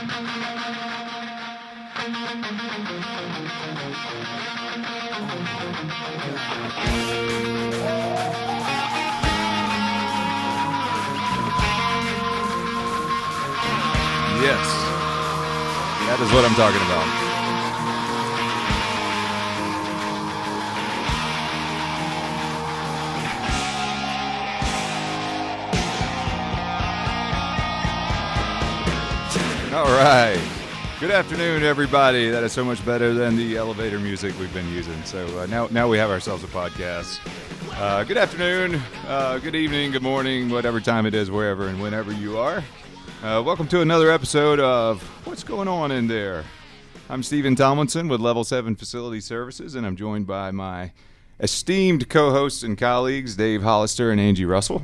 Yes, that is what I'm talking about. All right. Good afternoon, everybody. That is so much better than the elevator music we've been using. So now we have ourselves a podcast. Good afternoon, good evening, good morning, whatever time it is, wherever and whenever you are. Welcome to another episode of What's Going On In There. I'm Stephen Tomlinson with Level 7 Facility Services, and I'm joined by my esteemed co-hosts and colleagues, Dave Hollister and Angie Russell.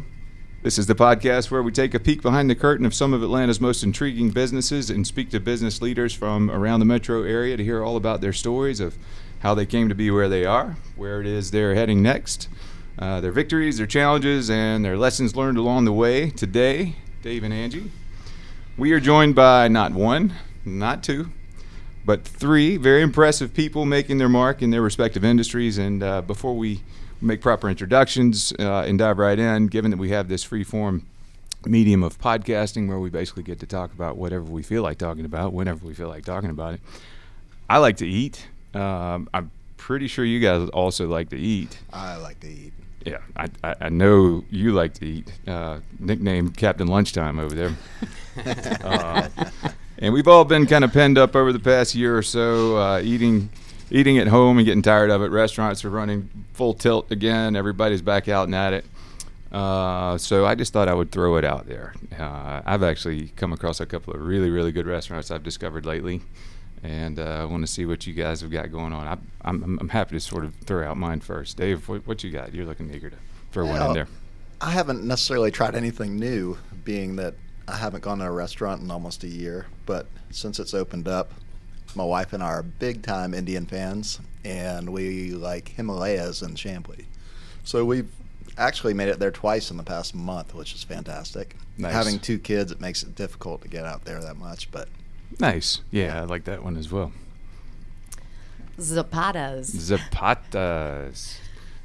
This is the podcast where we take a peek behind the curtain of some of Atlanta's most intriguing businesses and speak to business leaders from around the metro area to hear all about their stories of how they came to be where they are, where it is they're heading next, their victories, their challenges, and their lessons learned along the way. Today, Dave and Angie, we are joined by not one, not two, but three very impressive people making their mark in their respective industries. And before we make proper introductions and dive right in, given that we have this free-form medium of podcasting where we basically get to talk about whatever we feel like talking about, whenever we feel like talking about it, I like to eat. I'm pretty sure you guys also like to eat. I like to eat. Yeah, I know you like to eat. Nicknamed Captain Lunchtime over there. And we've all been kind of penned up over the past year or so, eating at home and getting tired of it. Restaurants are running full tilt again. Everybody's back out and at it. So I just thought I would throw it out there. I've actually come across a couple of really, really good restaurants I've discovered lately. And I want to see what you guys have got going on. I'm happy to sort of throw out mine first. Dave, what you got? You're looking eager to throw one in there. I haven't necessarily tried anything new, being that I haven't gone to a restaurant in almost a year. But since it's opened up, my wife and I are big-time Indian fans, and we like Himalayas and Chamblee. So we've actually made it there twice in the past month, which is fantastic. Nice. Having two kids, it makes it difficult to get out there that much, but... Nice. Yeah, I like that one as well. Zapatas.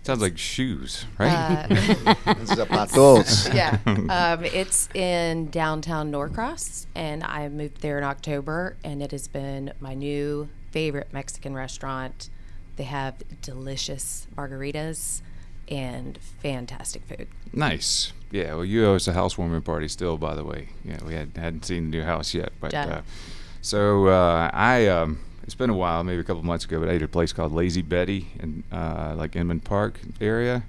Sounds like shoes, right? Zapatos. Yeah. It's in downtown Norcross, and I moved there in October, and it has been my new favorite Mexican restaurant. They have delicious margaritas and fantastic food. Nice. Yeah, well, you owe us a housewarming party still, by the way. Yeah, we hadn't seen the new house yet. But So it's been a while, maybe a couple months ago, but I ate at a place called Lazy Betty in like Inman Park area.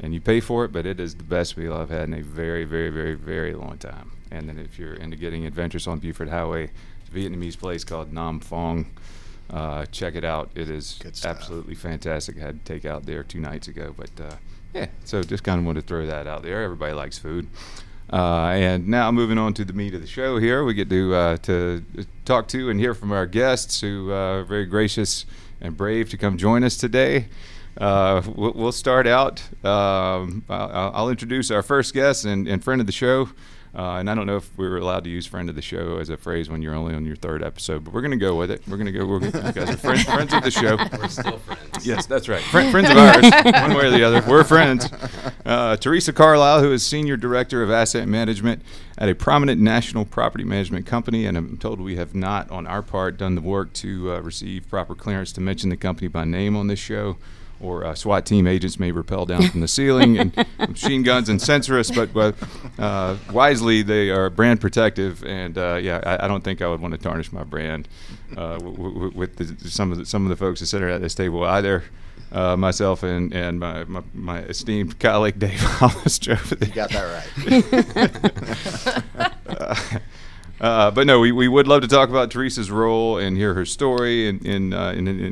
And you pay for it, but it is the best meal I've had in a very, very, very, very long time. And then if you're into getting adventurous on Buford Highway, it's a Vietnamese place called Nam Phong. Check it out. It is absolutely fantastic. I had to take out there 2 nights ago, but... Yeah, so just kind of want to throw that out there. Everybody likes food. And now moving on to the meat of the show here, we get to talk to and hear from our guests who are very gracious and brave to come join us today. We'll start out. I'll introduce our first guest and friend of the show. And I don't know if we were allowed to use friend of the show as a phrase when you're only on your third episode, but we're going to go with it. We're going to go with you guys are friends of the show. We're still friends. Yes, that's right. Friends of ours, one way or the other. We're friends. Teresa Carlisle, who is Senior Director of Asset Management at a prominent national property management company, and I'm told we have not, on our part, done the work to receive proper clearance to mention the company by name on this show. Or SWAT team agents may rappel down from the ceiling and machine guns and censor us, but wisely they are brand protective, and I don't think I would want to tarnish my brand with some of the folks that sit at this table either. Myself and my esteemed colleague Dave Hollister. You got that right. But no, we would love to talk about Teresa's role and hear her story in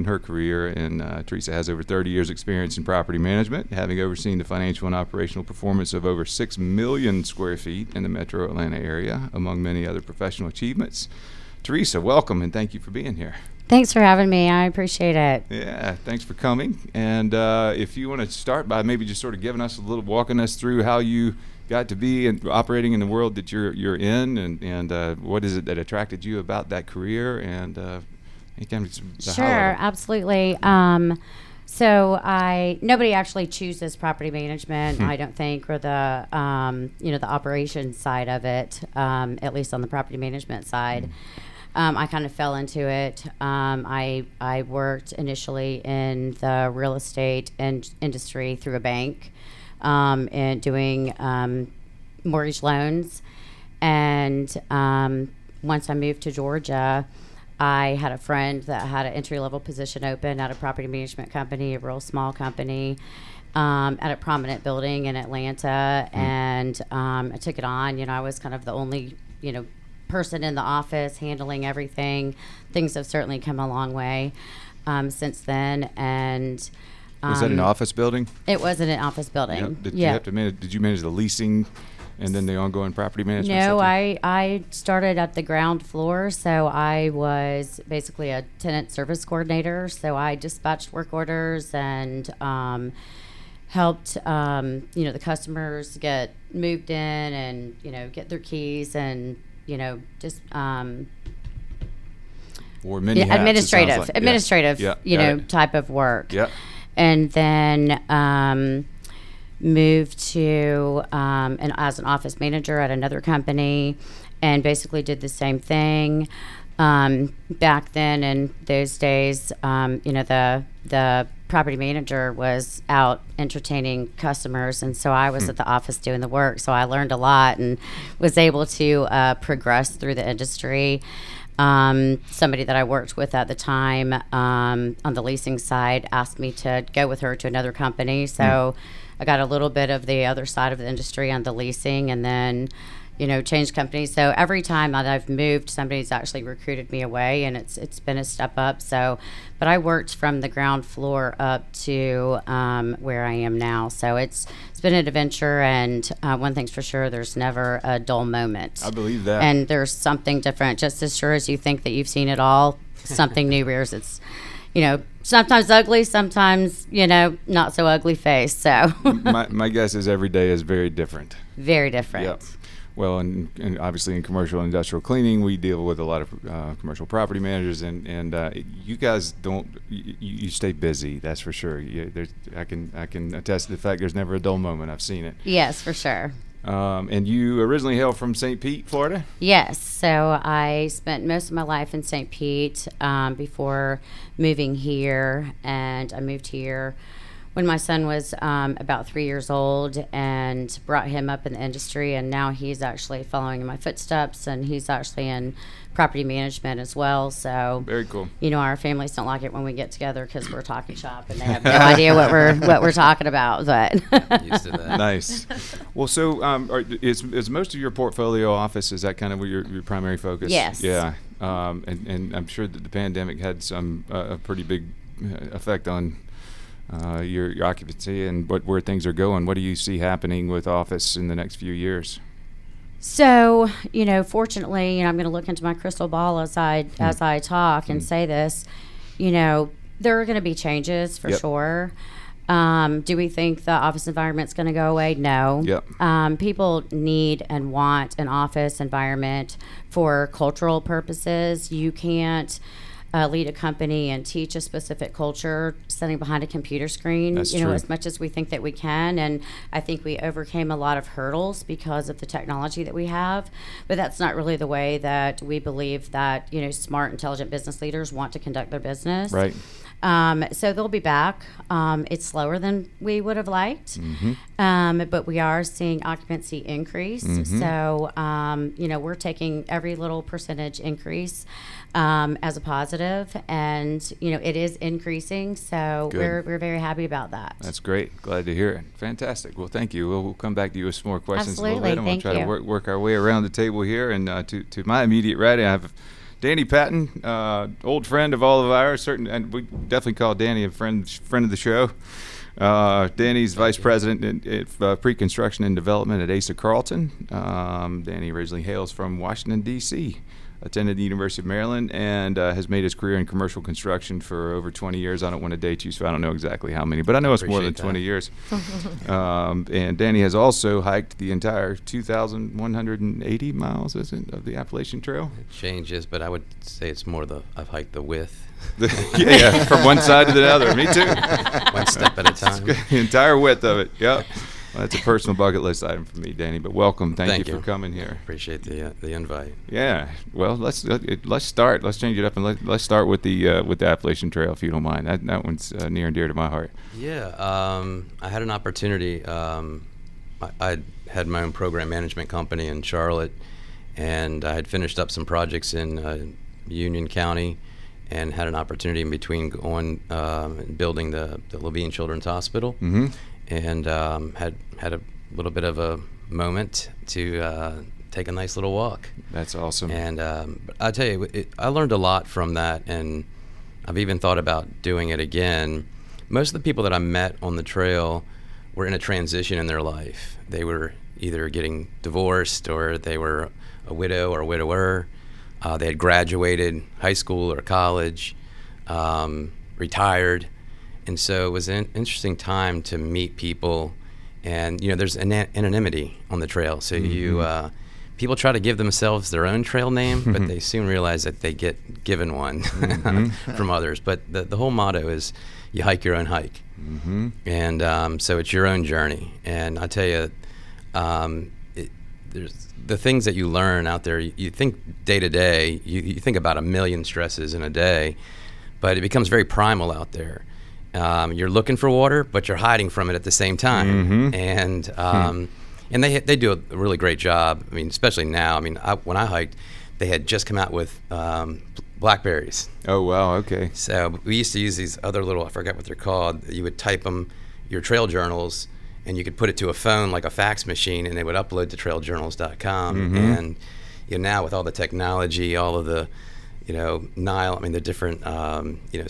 her career. And Teresa has over 30 years' experience in property management, having overseen the financial and operational performance of over 6 million square feet in the metro Atlanta area, among many other professional achievements. Teresa, welcome, and thank you for being here. Thanks for having me. I appreciate it. Yeah, thanks for coming. And if you want to start by maybe just sort of walking us through how you got to be and operating in the world that you're in, and what is it that attracted you about that career? And sure, absolutely. Nobody actually chooses property management, I don't think, or the the operations side of it. At least on the property management side, I kind of fell into it. I worked initially in the real estate industry through a bank, and doing mortgage loans. And once I moved to Georgia, I had a friend that had an entry-level position open at a property management company, a real small company, at a prominent building in Atlanta, and I took it on. I was kind of the only, person in the office handling everything. Things have certainly come a long way since then, and... was that an office building? It wasn't an office building. You have to manage, did you manage the leasing and then the ongoing property management? No, I started at the ground floor, so I was basically a tenant service coordinator. So I dispatched work orders and helped the customers get moved in and get their keys and just. Or many hats, administrative, like. Administrative, yeah. Type of work. Yeah. And then moved to as an office manager at another company, and basically did the same thing. Back then, in those days, the property manager was out entertaining customers, and so I was at the office doing the work. So I learned a lot and was able to progress through the industry. Somebody that I worked with at the time on the leasing side asked me to go with her to another company. So I got a little bit of the other side of the industry on the leasing, and then, changed companies. So every time that I've moved, somebody's actually recruited me away, and it's been a step up. So, but I worked from the ground floor up to where I am now. So it's been an adventure, and one thing's for sure, there's never a dull moment. I believe that. And there's something different. Just as sure as you think that you've seen it all, something new rears its sometimes ugly, sometimes, not so ugly face. So my guess is every day is very different. Very different. Yep. Well, and obviously in commercial and industrial cleaning, we deal with a lot of commercial property managers, and you guys you stay busy, that's for sure. I can attest to the fact there's never a dull moment. I've seen it. Yes, for sure. And you originally hail from St. Pete, Florida? Yes. So I spent most of my life in St. Pete before moving here, and I moved here when my son was about 3 years old, and brought him up in the industry, and now he's actually following in my footsteps, and he's actually in property management as well. So very cool. Our families don't like it when we get together because we're talking shop, and they have no idea what we're talking about. But I'm used to that. Nice. Well, so is most of your portfolio office? Is that kind of your primary focus? Yes. Yeah. And I'm sure that the pandemic had some a pretty big effect on your occupancy and where things are going. What do you see happening with office in the next few years? So, fortunately, I'm going to look into my crystal ball as I talk and say this. There are going to be changes for sure. Do we think the office environment's going to go away? No. Yep. People need and want an office environment for cultural purposes. You can't lead a company and teach a specific culture sitting behind a computer screen. That's true. As much as we think that we can, and I think we overcame a lot of hurdles because of the technology that we have, but that's not really the way that we believe that smart, intelligent business leaders want to conduct their business. Right. So they'll be back. It's slower than we would have liked, but we are seeing occupancy increase. So we're taking every little percentage increase as a positive, and it is increasing, so good. We're very happy about that. That's great. Glad to hear it. Fantastic. Well, thank you. We'll come back to you with some more questions. Absolutely. A little bit. I'm going to try to work our way around the table here, and to my immediate right, I have Danny Patton, old friend of all of ours, and we definitely call Danny a friend of the show. Danny's vice president at pre-construction and development at Asa Carlton. Danny originally hails from Washington D.C. attended the University of Maryland, and has made his career in commercial construction for over 20 years. I don't want to date you, so I don't know exactly how many, but I know it's more than 20 years. And Danny has also hiked the entire 2,180 miles, is it, of the Appalachian Trail? It changes, but I would say it's more the, I've hiked the width. Yeah, from one side to the other. Me too. One step at a time. The entire width of it, yep. Well, that's a personal bucket list item for me, Danny, but welcome. Thank you for coming here. Appreciate the invite. Yeah. Well, let's start. Let's change it up and let's start with the Appalachian Trail, if you don't mind. That one's near and dear to my heart. Yeah. I had an opportunity. I had my own program management company in Charlotte, and I had finished up some projects in Union County and had an opportunity in between going and building the Levine Children's Hospital. Mm-hmm. And had a little bit of a moment to take a nice little walk. That's awesome. And but I tell you, I learned a lot from that, and I've even thought about doing it again. Most of the people that I met on the trail were in a transition in their life. They were either getting divorced, or they were a widow or a widower. They had graduated high school or college, retired. And so it was an interesting time to meet people, and there's an anonymity on the trail. So mm-hmm. People try to give themselves their own trail name, but they soon realize that they get given one mm-hmm. from others. But the whole motto is you hike your own hike. Mm-hmm. And so it's your own journey. And I tell you, there's the things that you learn out there. You think day to day, you think about a million stresses in a day, but it becomes very primal out there. You're looking for water, but you're hiding from it at the same time. Mm-hmm. And and they do a really great job. I mean, especially now. I mean, when I hiked, they had just come out with blackberries. Oh, wow. Okay. So we used to use these other little, I forgot what they're called. You would type them, your trail journals, and you could put it to a phone like a fax machine, and they would upload to trailjournals.com. Mm-hmm. And now with all the technology, all of the Nile, I mean, the different,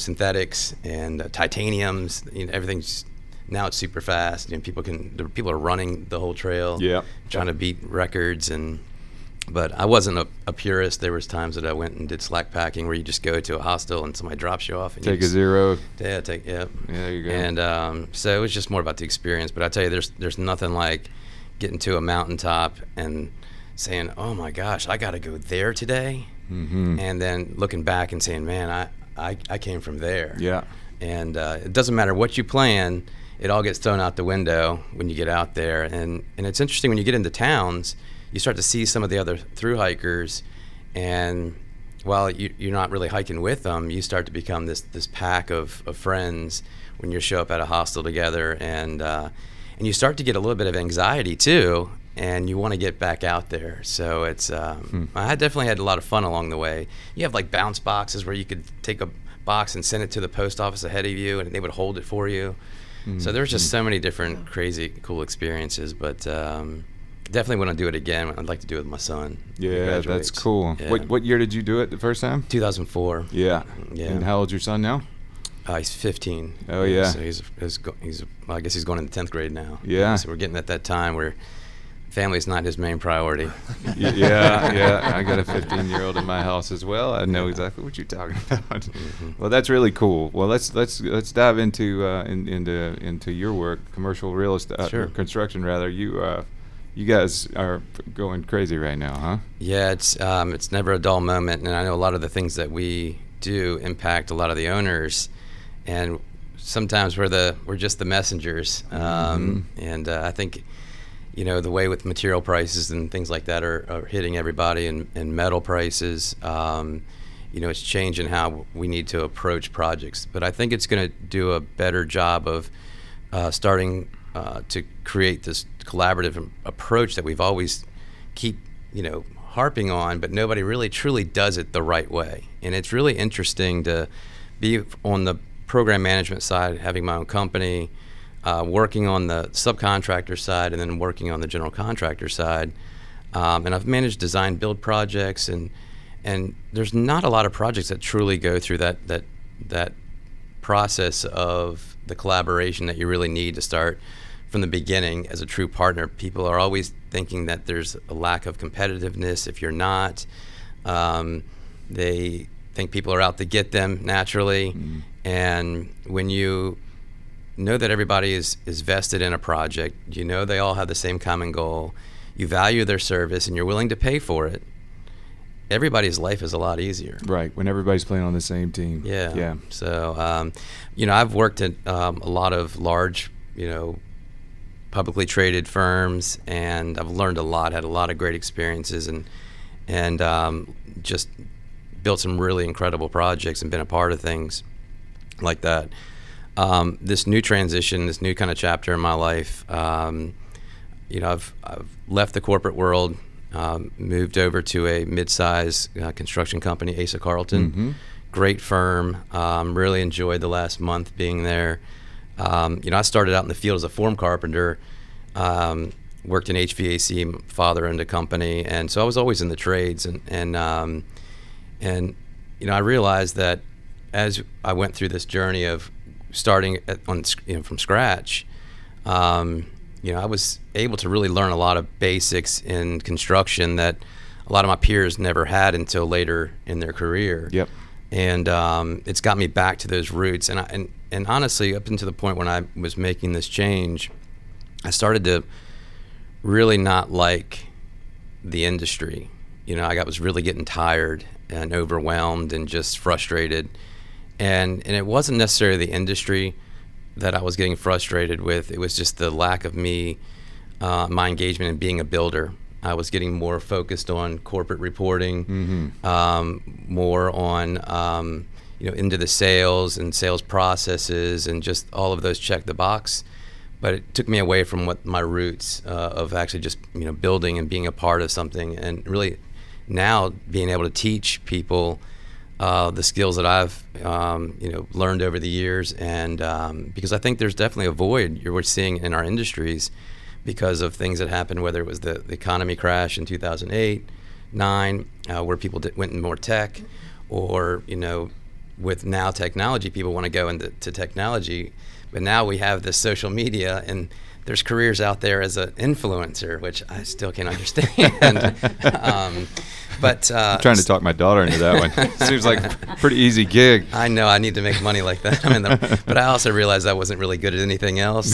synthetics and titaniums, everything's, now it's super fast, and people are running the whole trail, trying to beat records, but I wasn't a purist. There was times that I went and did slack packing, where you just go to a hostel and somebody drops you off. And take a zero. Yeah, there you go. And so it was just more about the experience, but I tell you, there's nothing like getting to a mountaintop and saying, oh my gosh, I got to go there today. Mm-hmm. And then looking back and saying, man, I came from there. Yeah. And it doesn't matter what you plan, it all gets thrown out the window when you get out there. And it's interesting, when you get into towns, you start to see some of the other thru hikers, and while you're not really hiking with them, you start to become this pack of friends when you show up at a hostel together. And you start to get a little bit of anxiety too, and you want to get back out there. So it's I definitely had a lot of fun along the way. You have like bounce boxes where you could take a box and send it to the post office ahead of you, and they would hold it for you. Mm-hmm. So there's just so many different crazy cool experiences, but definitely want to do it again. I'd like to do it with my son. Yeah, that's cool. Yeah. What year did you do it the first time? 2004. Yeah. And how old's your son now? He's 15. Oh yeah. So he's I guess he's going into 10th grade now. Yeah. So we're getting at that time where family's not his main priority. Yeah. I got a 15-year-old in my house as well. I know exactly what you're talking about. Mm-hmm. Well, that's really cool. Well, let's dive into your work, commercial real estate, sure. Construction rather. You guys are going crazy right now, huh? Yeah, it's never a dull moment, and I know a lot of the things that we do impact a lot of the owners, and sometimes we're just the messengers. Mm-hmm. And I think. The way with material prices and things like that are hitting everybody, and metal prices, it's changing how we need to approach projects. But I think it's going to do a better job of starting to create this collaborative approach that we've always keep, harping on, but nobody really truly does it the right way. And it's really interesting to be on the program management side, having my own company, working on the subcontractor side, and then working on the general contractor side. And I've managed design build projects, and there's not a lot of projects that truly go through that process of the collaboration that you really need to start from the beginning as a true partner. People are always thinking that there's a lack of competitiveness if you're not. They think people are out to get them naturally. Mm. And when you know that everybody is vested in a project, you know they all have the same common goal, you value their service, and you're willing to pay for it, everybody's life is a lot easier. Right, when everybody's playing on the same team. Yeah. Yeah. So, you know, I've worked at a lot of large, you know, publicly traded firms, and I've learned a lot, had a lot of great experiences, and just built some really incredible projects and been a part of things like that. This new transition, this new kind of chapter in my life, you know, I've left the corporate world, moved over to a mid-size construction company, Asa Carlton. Mm-hmm. Great firm. Really enjoyed the last month being there. You know, I started out in the field as a form carpenter, worked in HVAC, my father owned a company, and so I was always in the trades. And you know, I realized that as I went through this journey of starting from scratch, you know, I was able to really learn a lot of basics in construction that a lot of my peers never had until later in their career. Yep. And it's got me back to those roots. And honestly, up until the point when I was making this change, I started to really not like the industry. You know, I was really getting tired and overwhelmed and just frustrated. And it wasn't necessarily the industry that I was getting frustrated with. It was just the lack of my engagement in being a builder. I was getting more focused on corporate reporting, mm-hmm. More on, you know, into the sales and sales processes and just all of those check the box. But it took me away from what my roots of actually just, you know, building and being a part of something, and really now being able to teach people the skills that I've, you know, learned over the years. And because I think there's definitely a void we're seeing in our industries because of things that happened, whether it was the economy crash in 2008-9, where people went in more tech, or, you know, with now technology, people want to go into technology. But now we have this social media, and there's careers out there as an influencer, which I still can't understand. I'm trying to talk my daughter into that one. Seems like a pretty easy gig. I know. I need to make money like that. But I also realized I wasn't really good at anything else.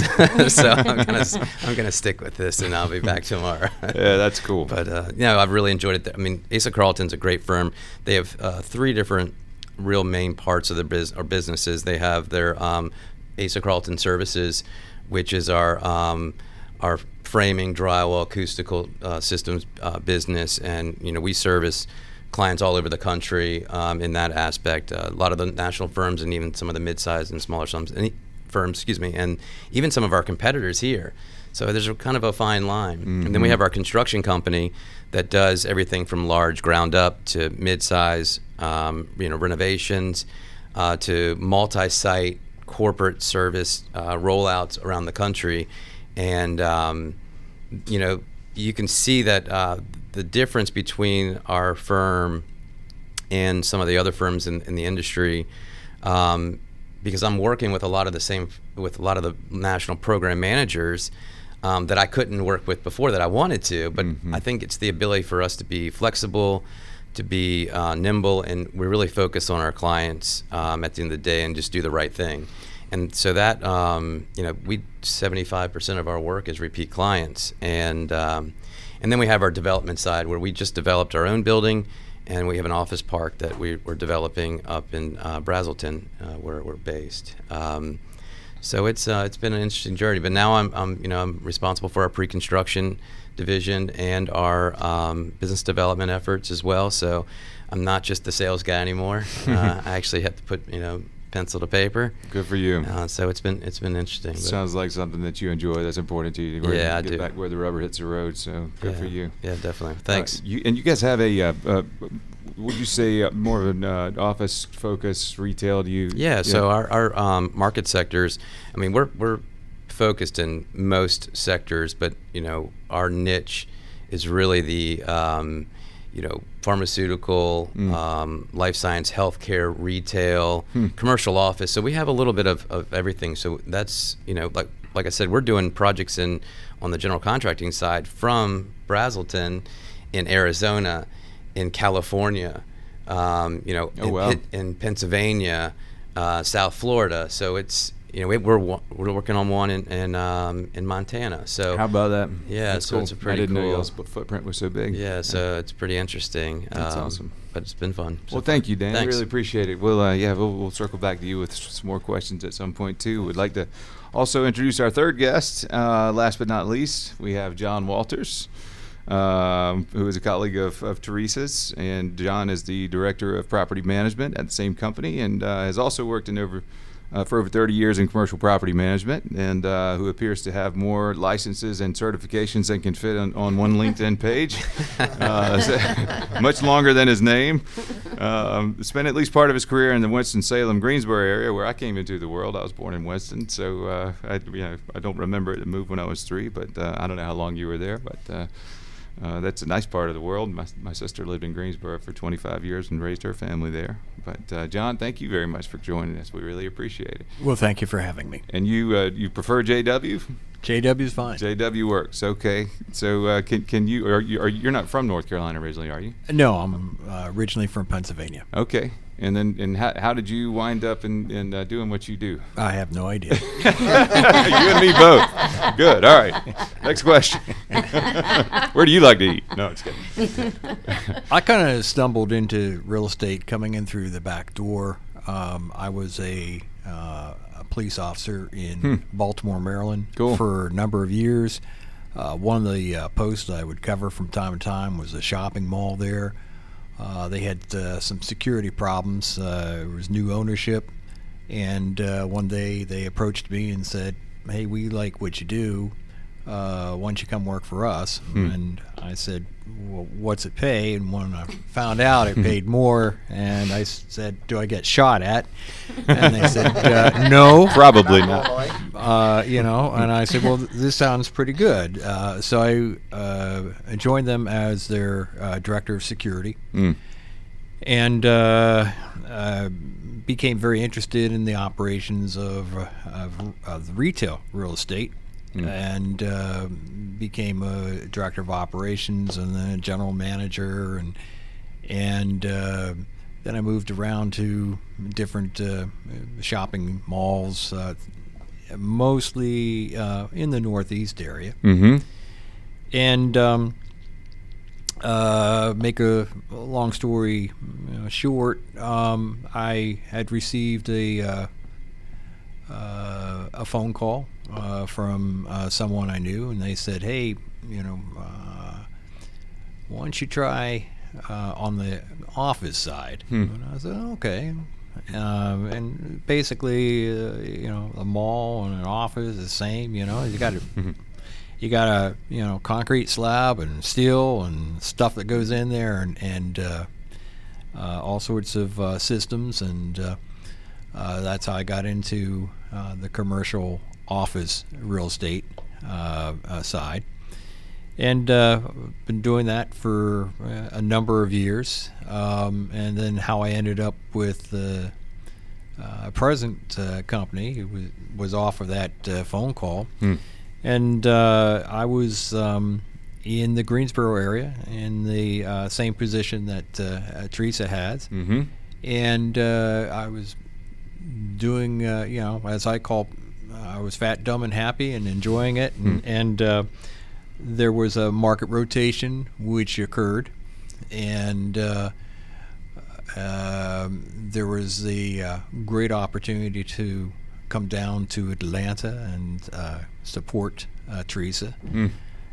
So I'm gonna stick with this, and I'll be back tomorrow. Yeah, that's cool. But you know, I've really enjoyed it. I mean, Asa Carlton's a great firm. They have three different real main parts of the businesses. They have their Asa Carlton Services, which is our framing, drywall, acoustical systems business, and you know we service clients all over the country in that aspect. A lot of the national firms, and even some of the mid-sized and smaller firms, and even some of our competitors here. So there's a kind of a fine line. Mm-hmm. And then we have our construction company that does everything from large ground up to mid-size, you know, renovations to multi-site corporate service rollouts around the country. And, you know, you can see that the difference between our firm and some of the other firms in the industry, because I'm working with with a lot of the national program managers that I couldn't work with before that I wanted to, but mm-hmm. I think it's the ability for us to be flexible, to be nimble, and we really focus on our clients at the end of the day and just do the right thing. And so that, you know, 75% of our work is repeat clients. And then we have our development side, where we just developed our own building, and we have an office park that we're developing up in Brazelton, where we're based. So it's been an interesting journey. But now I'm responsible for our pre-construction division and our business development efforts as well. So I'm not just the sales guy anymore. I actually have to put, you know, pencil to paper. Good for you. So it's been interesting. Sounds like something that you enjoy. That's important to you. Yeah, I do. Get back where the rubber hits the road. So good for you. Yeah, definitely. Thanks. You guys have a would you say more of an office focus, retail? Do you? Yeah. So our market sectors. I mean, we're focused in most sectors, but you know our niche is really the you know, pharmaceutical, life science, healthcare, retail, commercial office. So we have a little bit of everything. So that's, you know, like I said, we're doing projects on the general contracting side from Brazelton in Arizona. in California, in Pennsylvania, South Florida. So it's, we're working on one in Montana. So how about that? Yeah, that's so cool. It's a pretty cool. I didn't know y'all's footprint was so big. Yeah, so it's pretty interesting. That's awesome. But it's been fun. So well, thank you, Dan. Thanks. I really appreciate it. We'll we'll circle back to you with some more questions at some point too. We'd like to also introduce our third guest. Last but not least, we have John Walters, who is a colleague of Teresa's, and John is the director of property management at the same company, and has also worked for over 30 years in commercial property management, and who appears to have more licenses and certifications than can fit on one LinkedIn page. Much longer than his name. Spent at least part of his career in the Winston-Salem-Greensboro area, where I came into the world. I was born in Winston, so I don't remember it. I moved when I was 3, but I don't know how long you were there. But that's a nice part of the world. My sister lived in Greensboro for 25 years and raised her family there. But John, thank you very much for joining us. We really appreciate it. Well, thank you for having me. And you prefer JW? JW's fine. JW works. Okay. So can you? You're not from North Carolina originally, are you? No, I'm originally from Pennsylvania. Okay. And then, how did you wind up in doing what you do? I have no idea. You and me both. Good. All right. Next question. Where do you like to eat? No, it's kidding. I kind of stumbled into real estate coming in through the back door. I was a police officer in Baltimore, Maryland, for a number of years. One of the posts I would cover from time to time was a shopping mall there. They had some security problems. It was new ownership, and one day they approached me and said, "Hey, we like what you do. Why don't you come work for us?" And I said, "Well, what's it pay?" And when I found out, it paid more. And I said, "Do I get shot at?" And they said, "No, probably not." And I said, "Well, this sounds pretty good." So I joined them as their director of security, and became very interested in the operations of retail real estate. And became a director of operations, and then a general manager, and then I moved around to different shopping malls, mostly in the Northeast area, and make a long story short, I had received a phone call from someone I knew, and they said, "Hey, why don't you try on the office side?" And I said, "Okay." And basically, a mall and an office the same. You got a concrete slab and steel and stuff that goes in there, and all sorts of systems and. That's how I got into the commercial office real estate side, and been doing that for a number of years. And then how I ended up with the present company was off of that phone call, and I was in the Greensboro area in the same position that Teresa has, and I was. Doing, as I call, I was fat, dumb, and happy, and enjoying it. And there was a market rotation which occurred, and there was the great opportunity to come down to Atlanta and support Teresa.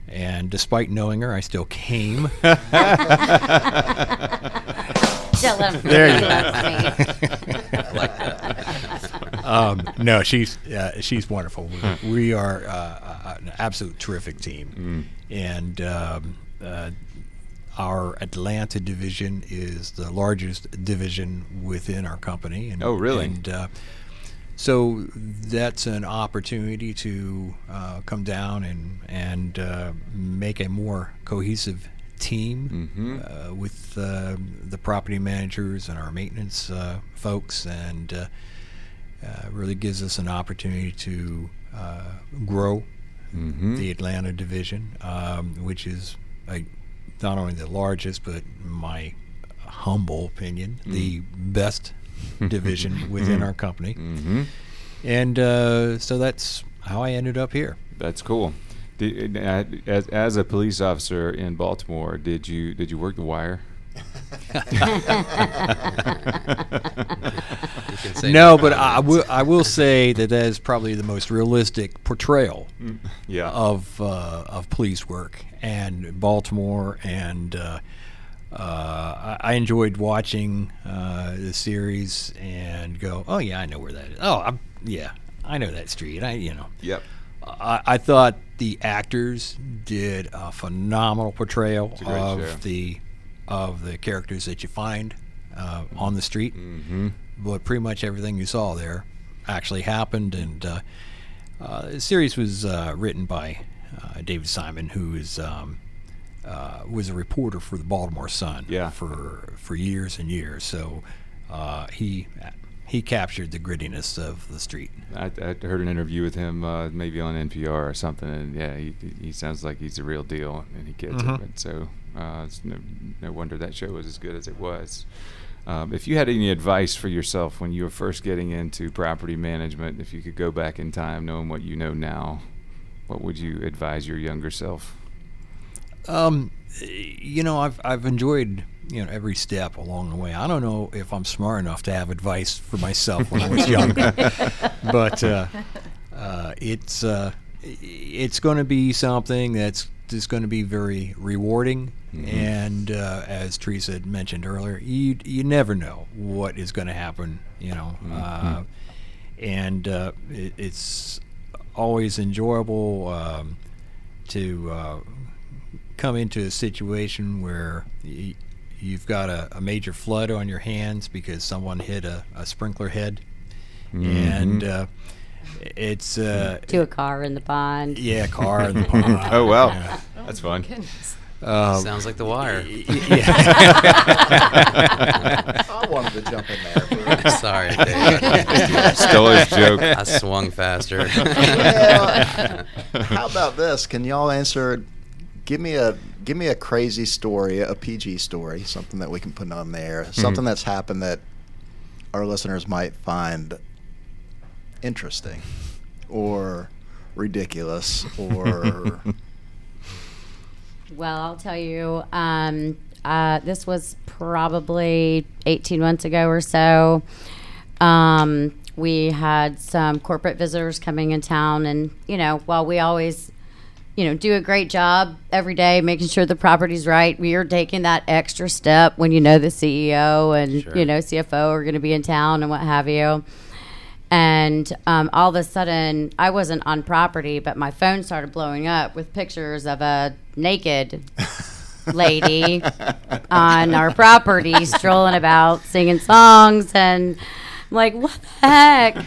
And despite knowing her, I still came. There you go. Like that. No, she's wonderful. We are an absolute terrific team, and our Atlanta division is the largest division within our company. And, oh, really? And so that's an opportunity to come down and make a more cohesive. Team with the property managers and our maintenance folks, and really gives us an opportunity to grow the Atlanta division, which is a not only the largest, but my humble opinion, the best division within our company. Mm-hmm. And so that's how I ended up here. That's cool. As a police officer in Baltimore, did you work the wire? No, but I will say that is probably the most realistic portrayal of police work and Baltimore. And I enjoyed watching the series and go, oh yeah, I know where that is. Oh, I know that street. Yep. I thought the actors did a phenomenal portrayal of the characters that you find on the street. Mm-hmm. But pretty much everything you saw there actually happened. And the series was written by David Simon, who is was a reporter for the Baltimore Sun for years and years. So he captured the grittiness of the street. I heard an interview with him maybe on NPR or something, and he sounds like he's the real deal, and he gets it. And so it's no wonder that show was as good as it was. If you had any advice for yourself when you were first getting into property management, if you could go back in time knowing what you know now, what would you advise your younger self? I've enjoyed every step along the way. I don't know if I'm smart enough to have advice for myself when I was younger, but it's going to be something that's just going to be very rewarding. Mm-hmm. And as Teresa had mentioned earlier, you never know what is going to happen. And it's always enjoyable to come into a situation where you've got a major flood on your hands because someone hit a sprinkler head. Mm-hmm. And it's to a car in the pond. Yeah, car in the pond. Oh, wow. Yeah. Oh, that's fun. Goodness. Sounds like The Wire. Yeah. I wanted to jump in there. Sorry, Dave. I stole his joke. I swung faster. Well, how about this? Can y'all answer? Give me a crazy story, a PG story, something that we can put on there, something that's happened that our listeners might find interesting, or ridiculous, or. Well, I'll tell you, this was probably 18 months ago or so. We had some corporate visitors coming in town, and, while we always, do a great job every day making sure the property's right, we are taking that extra step when the CEO and, CFO are going to be in town and what have you. And all of a sudden, I wasn't on property, but my phone started blowing up with pictures of a naked lady on our property strolling about singing songs. And I'm like, what the heck?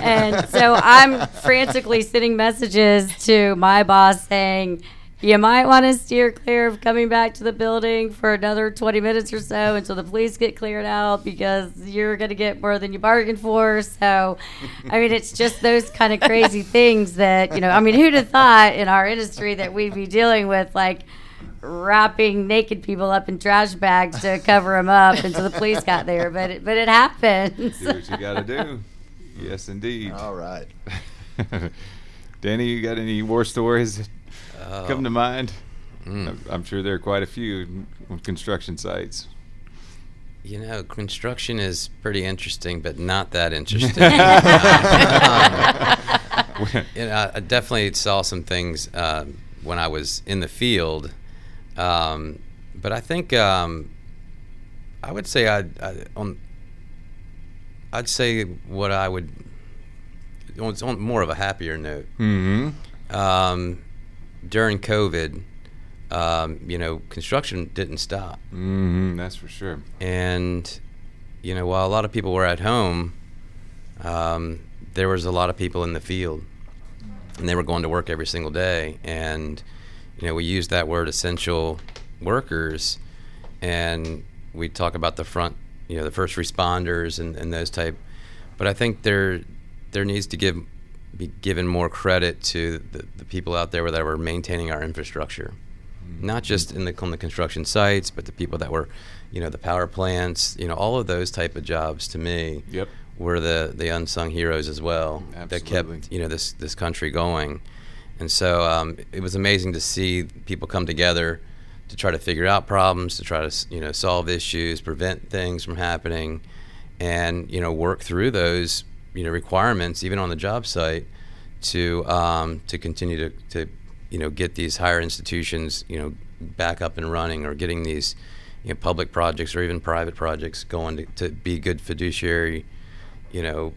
And so I'm frantically sending messages to my boss saying, you might want to steer clear of coming back to the building for another 20 minutes or so until the police get cleared out, because you're going to get more than you bargained for. So, it's just those kind of crazy things that, who'd have thought in our industry that we'd be dealing with, like, wrapping naked people up in trash bags to cover them up until the police got there. But it happens. Do what you got to do. Yes, indeed. All right. Danny, you got any war stories come to mind? I'm sure there are quite a few on construction sites. Construction is pretty interesting, but not that interesting. I definitely saw some things when I was in the field, but I think I would say I'd say what I would on more of a happier note. Mm-hmm. During COVID, construction didn't stop. Mm-hmm, that's for sure. And, while a lot of people were at home, there was a lot of people in the field, and they were going to work every single day. And, we use that word essential workers, and we talk about the front, the first responders and those type. But I think there needs to be given more credit to the people out there that were maintaining our infrastructure. not just in the on the construction sites, but the people that were, you know, the power plants, you know, all of those type of jobs to me were the unsung heroes as well. Absolutely. That kept, you know, this country going. And so it was amazing to see people come together to try to figure out problems, to try to, you know, solve issues, prevent things from happening, and, you know, work through those, you know, requirements even on the job site to continue to you know, get these higher institutions, you know, back up and running, or getting these, you know, public projects or even private projects going to be good fiduciary, you know,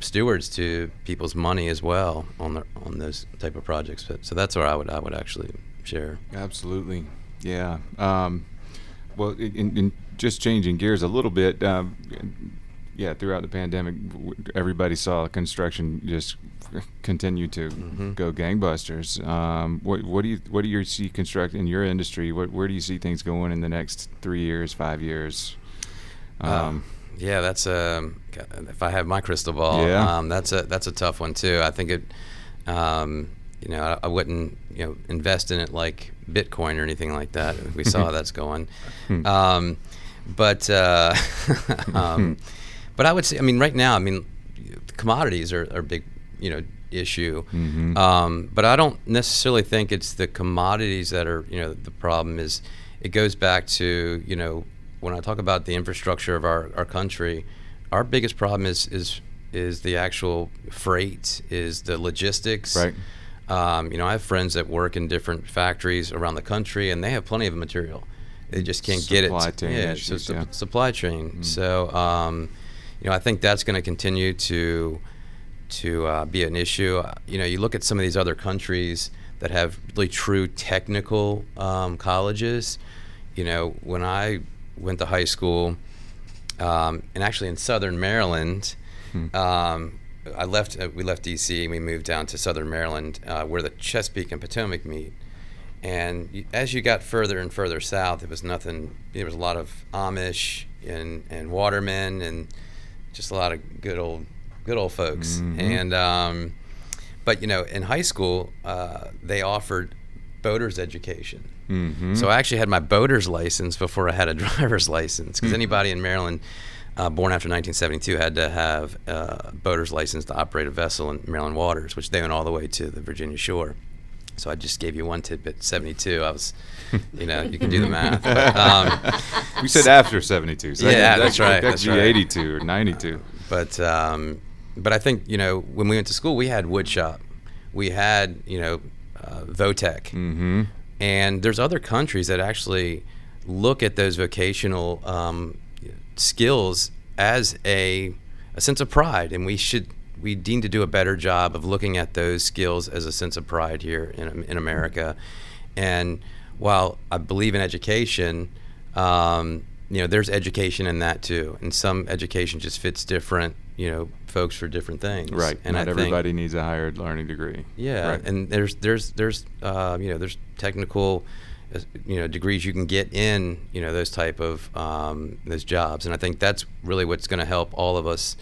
stewards to people's money as well on those type of projects. But, so that's where I would actually share. Absolutely, yeah. Well, in just changing gears a little bit, yeah, throughout the pandemic, everybody saw construction just continue to go gangbusters. What do you see construct in your industry? Where do you see things going in the next 3 years, 5 years? Yeah, that's if I have my crystal ball, that's a tough one too. I think it, you know, I wouldn't, you know, invest in it like Bitcoin or anything like that. We saw how that's going, but I would say, I mean, right now, I mean, the commodities are big, you know, issue. But I don't necessarily think it's the commodities that are, you know, the problem. Is it goes back to, you know, when I talk about the infrastructure of our country, our biggest problem is the actual freight, is the logistics. Right. You know, I have friends that work in different factories around the country, and they have plenty of material. They just can't get it. Supply chain. So, you know, I think that's going to continue to be an issue. You know, you look at some of these other countries that have really true technical colleges. You know, when I went to high school, and actually in Southern Maryland, we left D.C. and we moved down to Southern Maryland, where the Chesapeake and Potomac meet. And as you got further and further south, it was nothing. There was a lot of Amish and watermen and just a lot of good old folks. And but you know, in high school, they offered boater's education. So I actually had my boater's license before I had a driver's license, because anybody in Maryland born after 1972 had to have a boater's license to operate a vessel in Maryland waters, which they went all the way to the Virginia shore. So I just gave you one tidbit. 72, I was, you know, you can do the math. But, we said after 72. So yeah, that's right. That could be 82 or 92. But I think, you know, when we went to school, we had woodshop. We had, you know, Votech. And there's other countries that actually look at those vocational skills as a sense of pride, and we need to do a better job of looking at those skills as a sense of pride here in America. And while I believe in education, you know, there's education in that too. And some education just fits different, you know, folks for different things. Right. And not everybody needs a higher learning degree. Yeah. Right. And there's you know, there's technical, you know, degrees you can get in, you know, those type of those jobs. And I think that's really what's going to help all of us,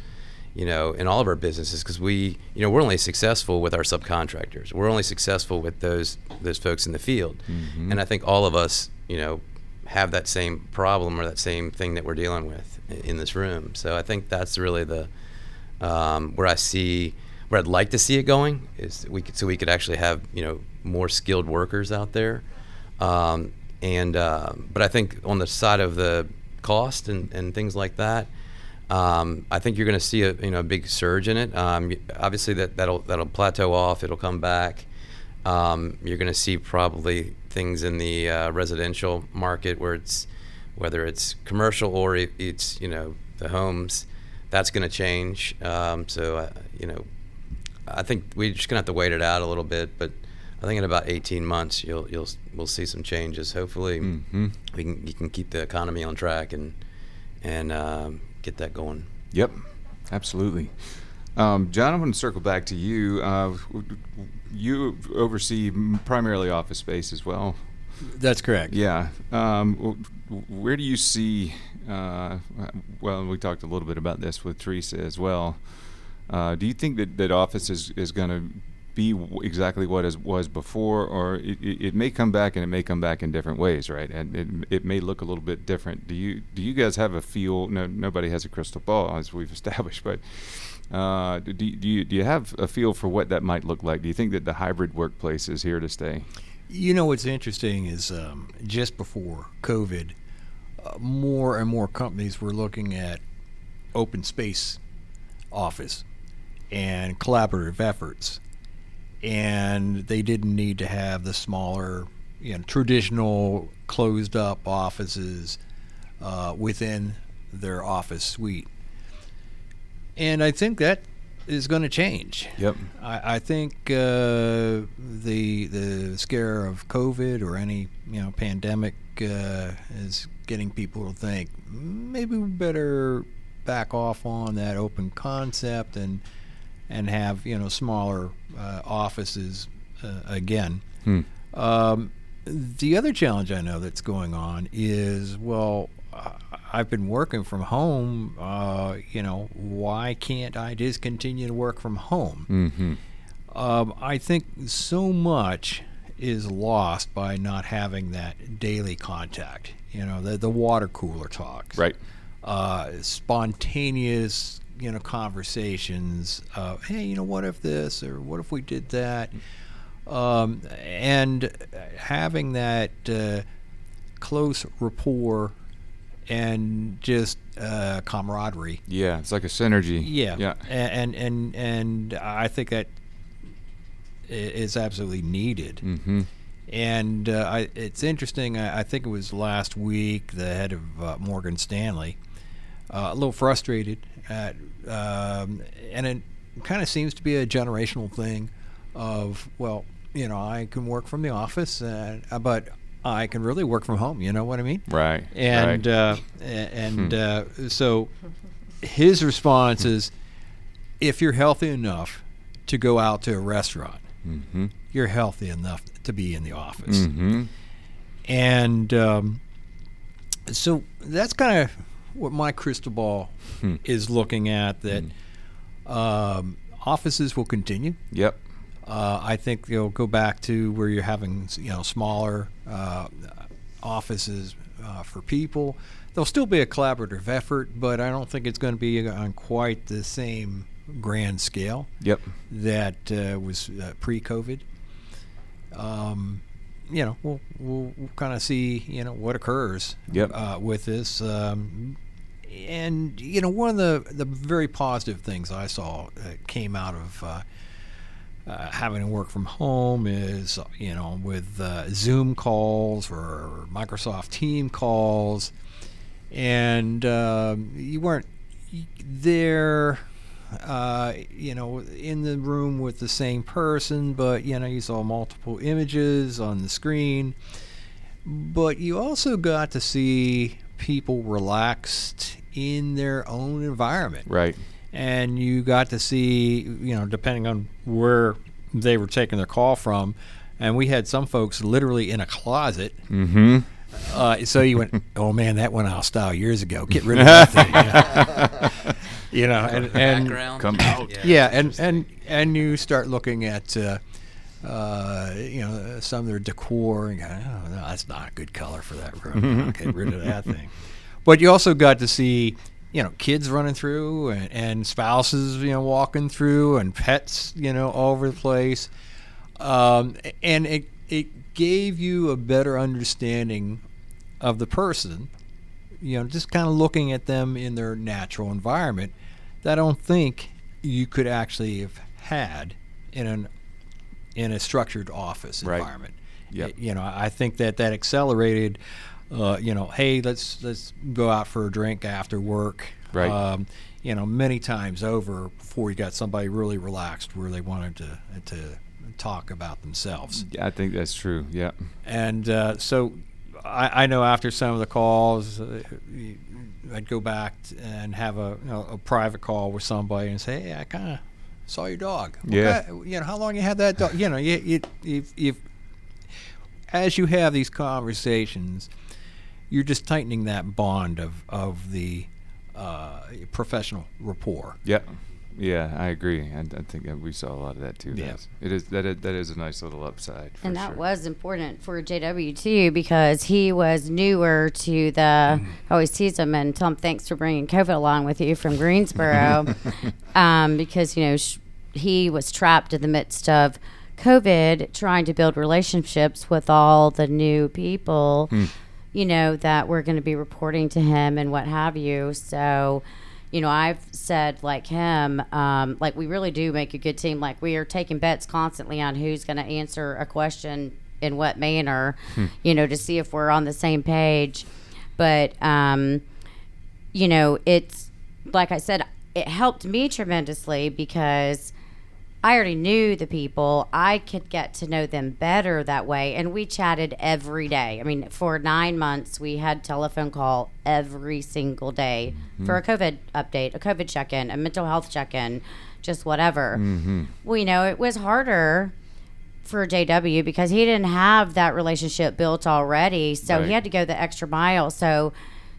you know, in all of our businesses, because we, you know, we're only successful with our subcontractors. We're only successful with those folks in the field. And I think all of us, you know, have that same problem or that same thing that we're dealing with in this room. So I think that's really the where I'd like to see it going, is we could actually have, you know, more skilled workers out there. But I think on the side of the cost and things like that, I think you're going to see a big surge in it. Obviously, that'll plateau off. It'll come back. You're going to see probably things in the residential market, where it's, whether it's commercial or it's, you know, the homes, that's going to change. You know, I think we're just going to have to wait it out a little bit. But I think in about 18 months, we'll see some changes. Hopefully, you can keep the economy on track and get that going. Yep, absolutely. John, I want to circle back to you. You oversee primarily office space as well. That's correct. Yeah. Where do you see? Well, we talked a little bit about this with Teresa as well. Do you think that office is going to be exactly what it was before, or it may come back, and it may come back in different ways, right? And it may look a little bit different. Do you guys have a feel? No, nobody has a crystal ball, as we've established, but do you have a feel for what that might look like? Do you think that the hybrid workplace is here to stay? You know, what's interesting is just before COVID, more and more companies were looking at open space office and collaborative efforts, and they didn't need to have the smaller, traditional closed-up offices within their office suite. And I think that is going to change. Yep. I think the scare of COVID or any pandemic is getting people to think maybe we better back off on that open concept and have smaller offices again. The other challenge I know that's going on is, well, I've been working from home, why can't I just continue to work from home? Mm-hmm. I think so much is lost by not having that daily contact, the water cooler talks. Right. Spontaneous, conversations of, hey, what if this, or what if we did that? And having that close rapport and just camaraderie. Yeah, it's like a synergy. Yeah. And I think that is absolutely needed. Mm-hmm. And it's interesting, I think it was last week, the head of Morgan Stanley, a little frustrated at, and it kind of seems to be a generational thing of, well, I can work from the office, but I can really work from home. You know what I mean? Right. And so his response is, if you're healthy enough to go out to a restaurant, mm-hmm. you're healthy enough to be in the office. Mm-hmm. And so that's kind of what my crystal ball is looking at, that offices will continue. Yep. I think they'll go back to where you're having, smaller offices for people. There'll still be a collaborative effort, but I don't think it's going to be on quite the same grand scale. Yep. That was pre-COVID. We'll kind of see, what occurs. Yep. With this. And, one of the very positive things I saw that came out of having to work from home is, with Zoom calls or Microsoft Team calls, and you weren't there, in the room with the same person, but, you saw multiple images on the screen. But you also got to see people relaxed in their own environment. Right. And you got to see, depending on where they were taking their call from, and we had some folks literally in a closet. Mm-hmm. So you went, oh man, that went out of style years ago. Get rid of that thing. And come out. Yeah, and you start looking at some of their decor and go, oh no, that's not a good color for that room. Get rid of that thing. But you also got to see, kids running through and spouses, walking through, and pets, all over the place. And it gave you a better understanding of the person, just kind of looking at them in their natural environment that I don't think you could actually have had in a structured office environment. Yep. I think that accelerated hey, let's go out for a drink after work. Right. Many times over before you got somebody really relaxed where they wanted to talk about themselves. Yeah, I think that's true. Yeah. And so I know after some of the calls, I'd go back and have a private call with somebody and say, hey, I kind of saw your dog. Yeah. Well, how long you had that dog? As you have these conversations, you're just tightening that bond of the professional rapport. Yeah. Yeah, I agree. I think that we saw a lot of that too. Yeah. That is a nice little upside. For and that sure. was important for JW too, because he was newer to the. I always tease him and tell him thanks for bringing COVID along with you from Greensboro, because he was trapped in the midst of COVID, trying to build relationships with all the new people, that we're going to be reporting to him and what have you. So, I've said like him, like we really do make a good team. Like we are taking bets constantly on who's going to answer a question in what manner, to see if we're on the same page. But, it's like I said, it helped me tremendously because I already knew the people. I could get to know them better that way. And we chatted every day. I mean, for 9 months, we had telephone call every single day for a COVID update, a COVID check-in, a mental health check-in, just whatever. Well, it was harder for JW because he didn't have that relationship built already. So right. He had to go the extra mile. So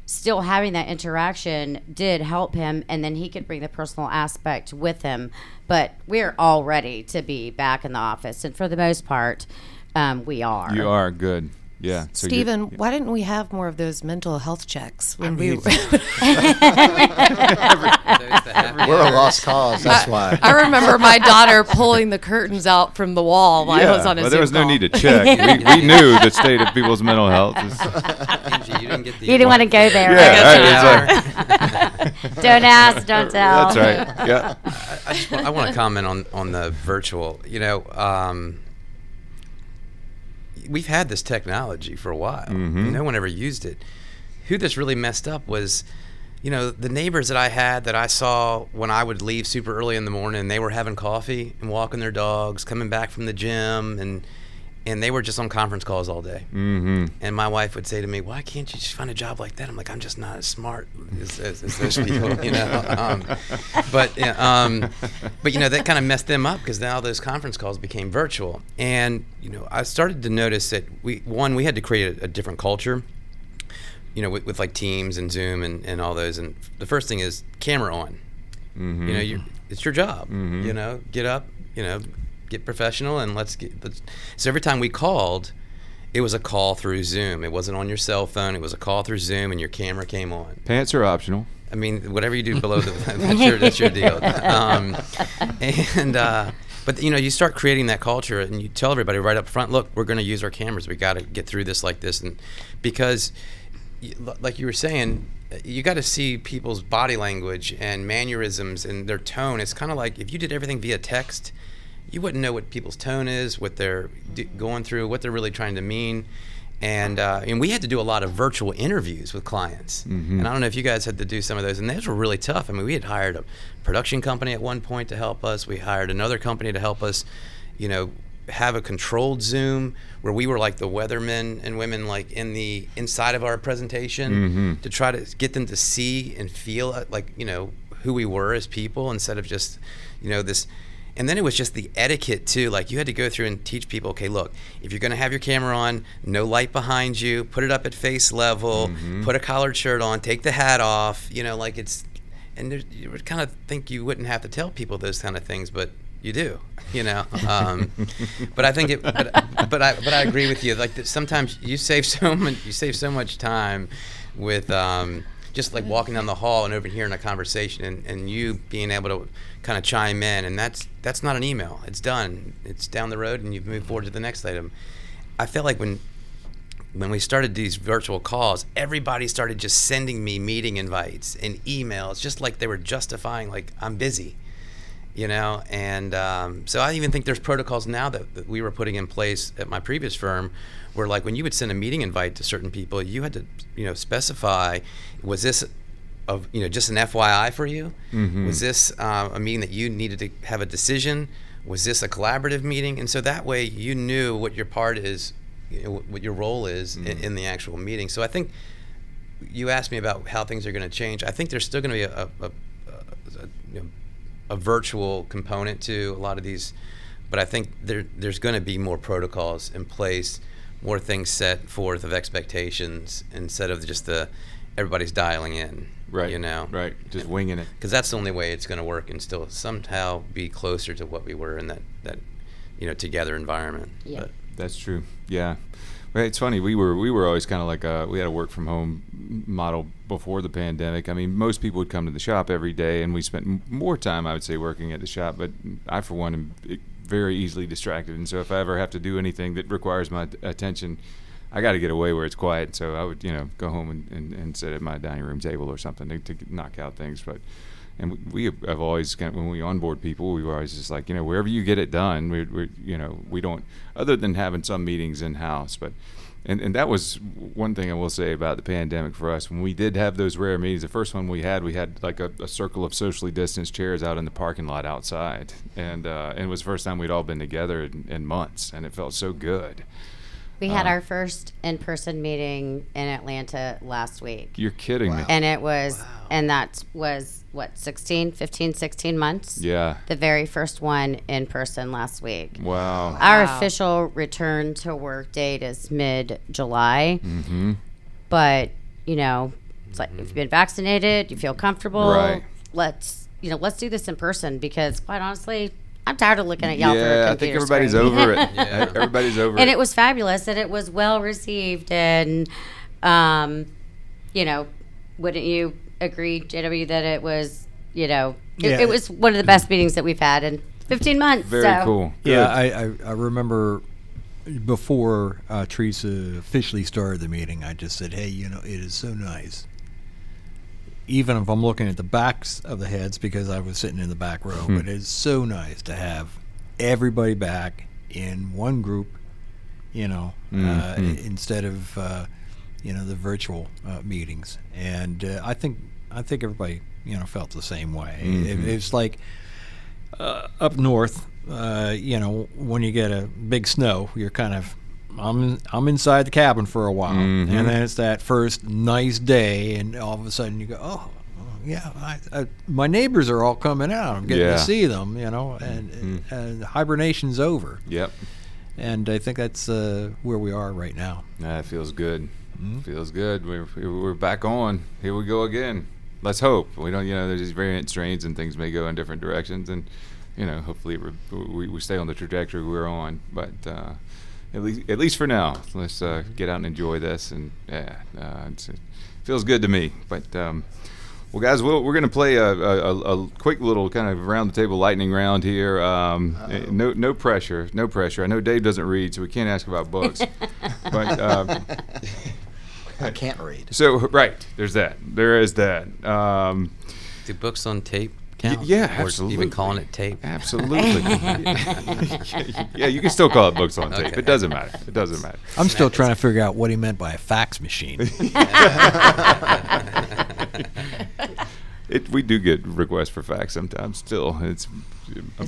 still having that interaction did help him, and then he could bring the personal aspect with him. But we're all ready to be back in the office, and for the most part, we are. You are good. Yeah. So Stephen, why didn't we have more of those mental health checks when we were a lost cause, that's why. I remember my daughter pulling the curtains out from the wall while I was on a Zoom there was call. No need to check. We knew the state of people's mental health. Angie, you didn't get the You didn't want to go there. Right. Don't ask, don't tell. That's right. Yeah. I want to comment on the virtual, we've had this technology for a while. No one ever used it. Who this really messed up was, the neighbors that I had that I saw when I would leave super early in the morning, they were having coffee and walking their dogs, coming back from the gym, and they were just on conference calls all day. And my wife would say to me, why can't you just find a job like that? I'm like, I'm just not as smart as those people, But that kind of messed them up because now those conference calls became virtual. And, I started to notice that we had to create a different culture, with like Teams and Zoom and all those. And the first thing is camera on. It's your job, get up, get professional and so every time we called, it was a call through Zoom. It wasn't on your cell phone. It was a call through Zoom and your camera came on. Pants are optional. I mean, whatever you do below that's your deal. But you start creating that culture and you tell everybody right up front, look, we're going to use our cameras. We got to get through this like this. And because like you were saying, you got to see people's body language and mannerisms and their tone. It's kind of like if you did everything via text, you wouldn't know what people's tone is, what they're going through, what they're really trying to mean. And we had to do a lot of virtual interviews with clients. And I don't know if you guys had to do some of those. And those were really tough. I mean, we had hired a production company at one point to help us. We hired another company to help us, have a controlled Zoom where we were like the weathermen and women like in the inside of our presentation to try to get them to see and feel like, who we were as people instead of just, this. And then it was just the etiquette too. Like you had to go through and teach people, okay, look, if you're gonna have your camera on, no light behind you, put it up at face level, put a collared shirt on, take the hat off, you would kind of think you wouldn't have to tell people those kind of things, but you do, but I think I agree with you. Like that sometimes you save so much time with, just like walking down the hall and overhearing a conversation and you being able to kind of chime in. And that's not an email. It's done. It's down the road and you've moved forward to the next item. I felt like when we started these virtual calls, everybody started just sending me meeting invites and emails, just like they were justifying, like, I'm busy, And so I even think there's protocols now that we were putting in place at my previous firm where like when you would send a meeting invite to certain people, you had to, specify, was this of, just an FYI for you? Was this a meeting that you needed to have a decision? Was this a collaborative meeting? And so that way you knew what your part is, what your role is in the actual meeting. So I think you asked me about how things are going to change. I think there's still going to be a virtual component to a lot of these, but I think there's going to be more protocols in place, more things set forth of expectations instead of just everybody's dialing in. Right. You know? Right. Just winging it. Because that's the only way it's going to work and still somehow be closer to what we were in that you know, together environment. Yeah. But. That's true. Yeah. It's funny. We were always kind of like we had a work from home model before the pandemic. I mean, most people would come to the shop every day, and we spent more time, I would say, working at the shop. But I, for one, am very easily distracted, and so if I ever have to do anything that requires my attention, I got to get away where it's quiet. So I would, you know, go home and sit at my dining room table or something to knock out things. But and we have always kind of, when we onboard people, we were always just like, you know, wherever you get it done, we you know, we don't, other than having some meetings in house. But and that was one thing I will say about the pandemic for us. When we did have those rare meetings, the first one we had like a circle of socially distanced chairs out in the parking lot outside, and it was the first time we'd all been together in months, and it felt so good. We had our first in-person meeting in Atlanta last week. You're kidding me. And it was, and that was, 16 months? Yeah. The very first one in person last week. Wow. Our official return to work date is mid-July. Mm-hmm. But, you know, it's like, if you've been vaccinated, you feel comfortable. Right. Let's do this in person because, quite honestly, I'm tired of looking at y'all through a computer. I think everybody's screen. Over it. Yeah. Everybody's over it. And it was fabulous, and it was well received, and you know, wouldn't you agree, JW, that it was, you know, it was one of the best meetings that we've had in 15 months. Very cool. Good. Yeah, I remember before Teresa officially started the meeting, I just said, hey, you know, it is so nice. Even if I'm looking at the backs of the heads because I was sitting in the back row, but it's so nice to have everybody back in one group, you know, instead of, you know, the virtual meetings. And I think everybody, you know, felt the same way. Mm-hmm. It's like up north, you know, when you get a big snow, you're kind of, I'm inside the cabin for a while, and then it's that first nice day, and all of a sudden you go, my neighbors are all coming out. I'm getting to see them, you know, and hibernation's over. Yep. And I think that's where we are right now. That feels good. Mm-hmm. Feels good. We're back on. Here we go again. Let's hope we don't. You know, there's these variant strains and things may go in different directions, and you know, hopefully we stay on the trajectory we're on, but. At least for now, let's get out and enjoy this, and it feels good to me. But well, guys, we're going to play a quick little kind of round the table lightning round here. No pressure. I know Dave doesn't read, so we can't ask about books. But I can't read. So right, there's that. There is that. Do books on tape? Yeah, absolutely. Or even calling it tape. Absolutely. Yeah, you can still call it books on tape. It doesn't matter. I'm still trying to figure out what he meant by a fax machine. We do get requests for fax sometimes still. It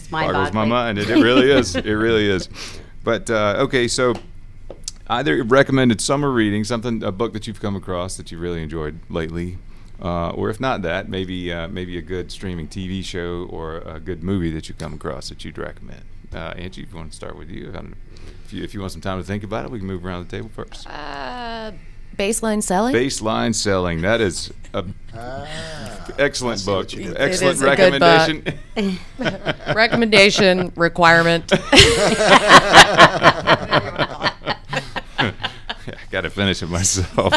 boggles my mind. It really is. But, okay, so either recommended summer reading, a book that you've come across that you really enjoyed lately, or if not that, maybe a good streaming TV show or a good movie that you come across that you'd recommend. Angie, if you want to start with you, if you want some time to think about it, we can move around the table first. Baseline Selling. That is an excellent book. Excellent recommendation. Book. Recommendation requirement. I got to finish it myself.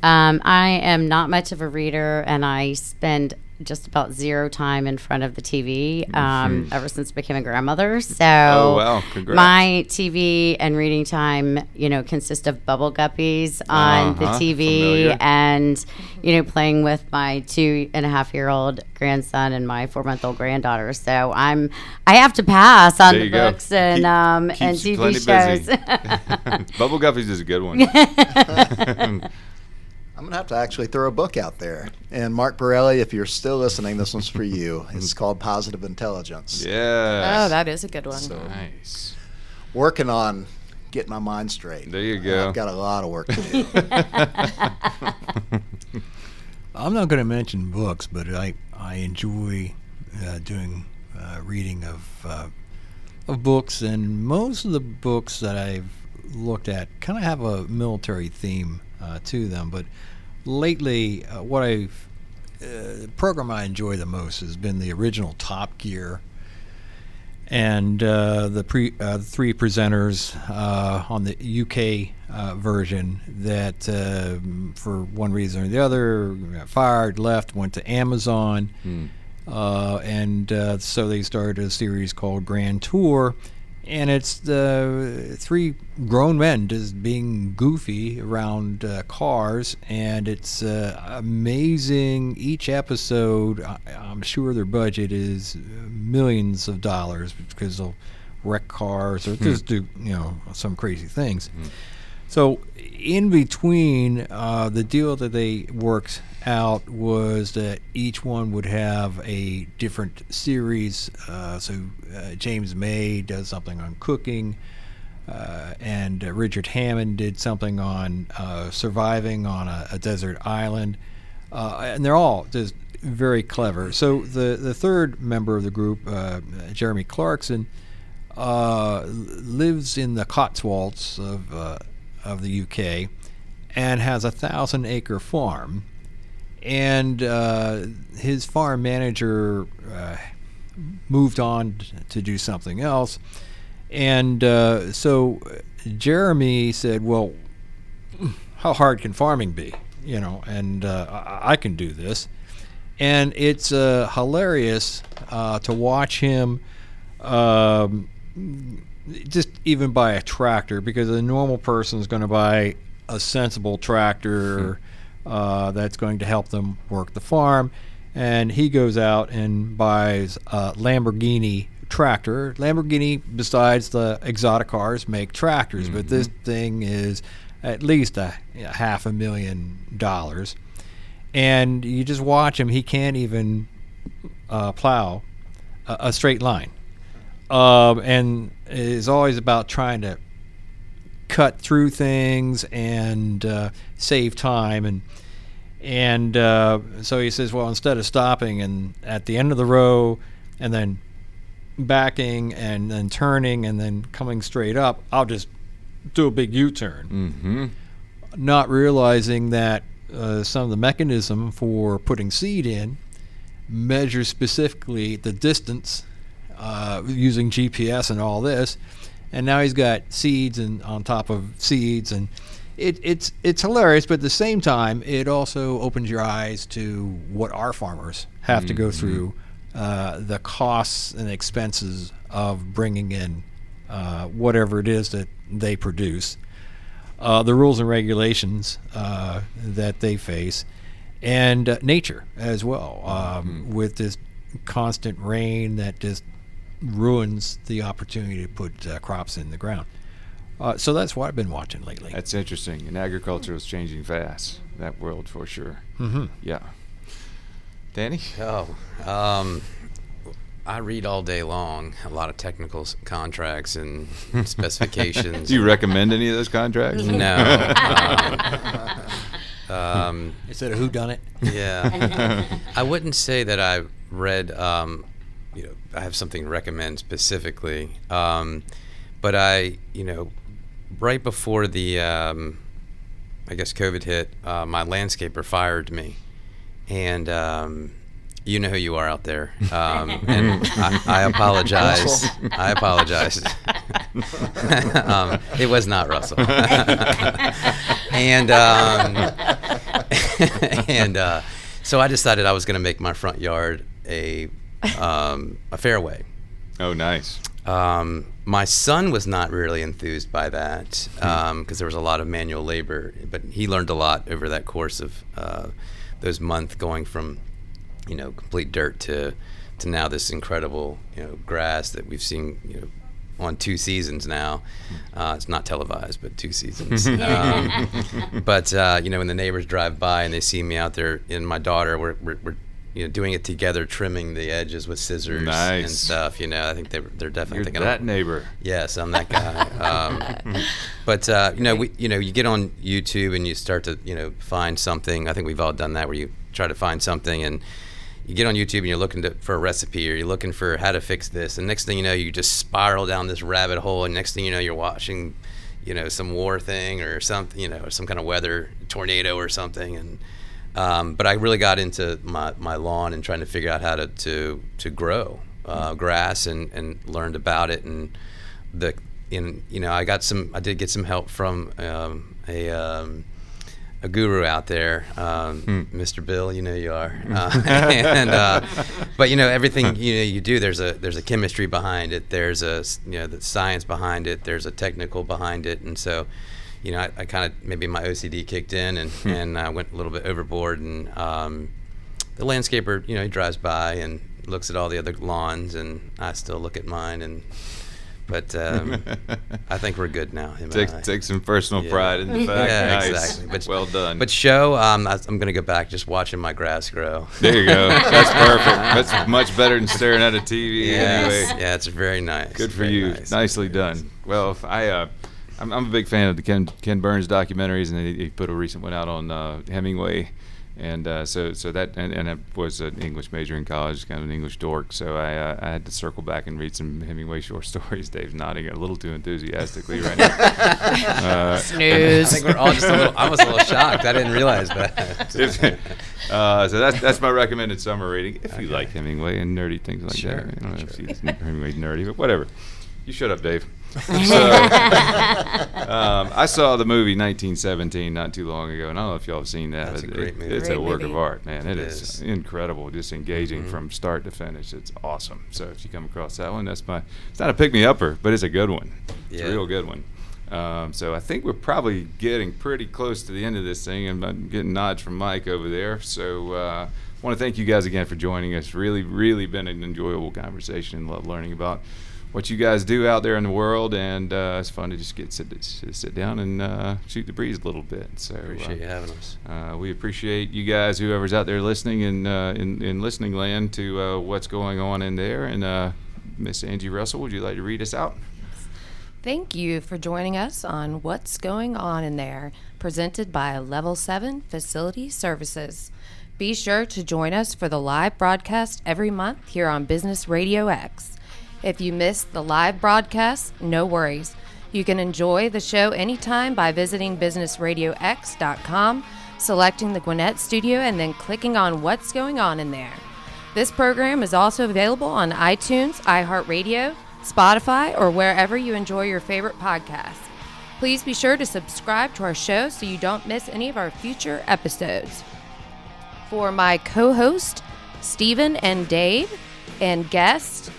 I am not much of a reader, and I spend just about zero time in front of the TV ever since I became a grandmother. So Congrats. My TV and reading time, you know, consist of bubble guppies on the TV and, you know, playing with my 2.5-year-old grandson and my 4-month-old granddaughter. So I have to pass on the books and TV shows. Bubble guppies is a good one. I'm going to have to actually throw a book out there. And Mark Borelli, if you're still listening, this one's for you. It's called Positive Intelligence. Yeah. Oh, that is a good one. So nice. Working on getting my mind straight. There you go. I've got a lot of work to do. I'm not going to mention books, but I enjoy doing reading of books. And most of the books that I've looked at kind of have a military theme to them. But lately, the program I enjoy the most has been the original Top Gear, and the three presenters on the UK version that for one reason or the other got fired, left, went to Amazon. And so they started a series called Grand Tour, and it's the three grown men just being goofy around cars, and it's amazing. Each episode, I'm sure their budget is millions of dollars because they'll wreck cars or just do, you know, some crazy things. So in between, the deal that they worked out was that each one would have a different series. So James May does something on cooking, and Richard Hammond did something on surviving on a desert island. And they're all just very clever. So the third member of the group, Jeremy Clarkson, lives in the Cotswolds of the UK and has a 1,000-acre farm, and his farm manager moved on to do something else, and so Jeremy said, well, how hard can farming be, you know, and I can do this. And it's hilarious to watch him just even buy a tractor, because a normal person is going to buy a sensible tractor that's going to help them work the farm, and he goes out and buys a Lamborghini tractor. Lamborghini, besides the exotic cars, make tractors, but this thing is at least a $500,000, and you just watch him. He can't even plow a straight line. And is always about trying to cut through things and save time, and so he says, well, instead of stopping and at the end of the row and then backing and then turning and then coming straight up, I'll just do a big U-turn, not realizing that some of the mechanism for putting seed in measures specifically the distance using GPS and all this, and now he's got seeds and on top of seeds, and it's hilarious. But at the same time, it also opens your eyes to what our farmers have to go through, the costs and expenses of bringing in whatever it is that they produce, the rules and regulations that they face, and nature as well, with this constant rain that just ruins the opportunity to put crops in the ground. So that's what I've been watching lately. That's interesting. And agriculture is changing fast, that world for sure. Yeah. Danny? I read all day long, a lot of technical contracts and specifications. Do you recommend any of those contracts? No. Is that a whodunit? Yeah. I wouldn't say that I read... I have something to recommend specifically, but I, right before the, COVID hit, my landscaper fired me, and you know who you are out there, and I apologize. I apologize. It was not Russell, and so I decided I was going to make my front yard a fairway. Oh, nice. My son was not really enthused by that because there was a lot of manual labor, but he learned a lot over that course of those months, going from complete dirt to now this incredible grass that we've seen on 2 seasons now. It's not televised, but 2 seasons. But when the neighbors drive by and they see me out there and my daughter, we're doing it together, trimming the edges with scissors and stuff. I think they're definitely thinking that neighbor. Yes, I'm that guy. You get on YouTube and you start to find something. I think we've all done that, where you try to find something and you get on YouTube and you're looking for a recipe, or you're looking for how to fix this. And next thing you know, you just spiral down this rabbit hole. And next thing you know, you're watching you know, some war thing or something, you know, some kind of weather tornado or something. And but I really got into my lawn and trying to figure out how to grow grass and learned about it. And I did get some help from a guru out there, Mr. Bill, you know you are. But you know, everything you know you do, there's a chemistry behind it, there's a, you know, the science behind it, there's a technical behind it. And so, you know, I kind of, maybe my OCD kicked in and I went a little bit overboard. And the landscaper, you know, he drives by and looks at all the other lawns, and I still look at mine. And but I think we're good now. Take some personal pride in the fact. Yeah, nice. Exactly. But, well done. But show, I'm going to go back just watching my grass grow. There you go. That's perfect. That's much better than staring at a TV anyway. Yeah, it's very nice. Good for you. Nice. Nicely done. Well, I'm a big fan of the Ken Burns documentaries, and he put a recent one out on Hemingway. And so that, and I was an English major in college, kind of an English dork. So I had to circle back and read some Hemingway short stories. Dave's nodding a little too enthusiastically right now. Snooze. I think we're all just I was a little shocked. I didn't realize that. So that's my recommended summer reading. If you like Hemingway and nerdy things like that. I don't know if you like Hemingway nerdy, but whatever. You shut up, Dave. So, I saw the movie 1917 not too long ago, and I don't know if y'all have seen that. That's a great movie. It's a work of art, man. It is incredible, just engaging from start to finish. It's awesome. So if you come across that one, it's not a pick-me-upper, but it's a good one. It's a real good one. So I think we're probably getting pretty close to the end of this thing, and I'm getting nods from Mike over there. So I want to thank you guys again for joining us. Really, really been an enjoyable conversation, and love learning about what you guys do out there in the world, and it's fun to just sit down and shoot the breeze a little bit. So appreciate you having us. We appreciate you guys, whoever's out there listening in listening land, to what's going on in there. And Miss Angie Russell, would you like to read us out? Thank you for joining us on What's Going On In There, presented by Level 7 Facility Services. Be sure to join us for the live broadcast every month here on Business Radio X. If you missed the live broadcast, no worries. You can enjoy the show anytime by visiting businessradiox.com, selecting the Gwinnett Studio, and then clicking on What's Going On In There. This program is also available on iTunes, iHeartRadio, Spotify, or wherever you enjoy your favorite podcasts. Please be sure to subscribe to our show so you don't miss any of our future episodes. For my co-host, Stephen and Dave, and guest,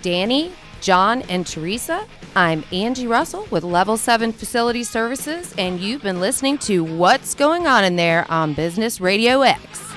Danny, John, and Teresa, I'm Angie Russell with Level 7 Facility Services, and you've been listening to What's Going On In There on Business Radio X.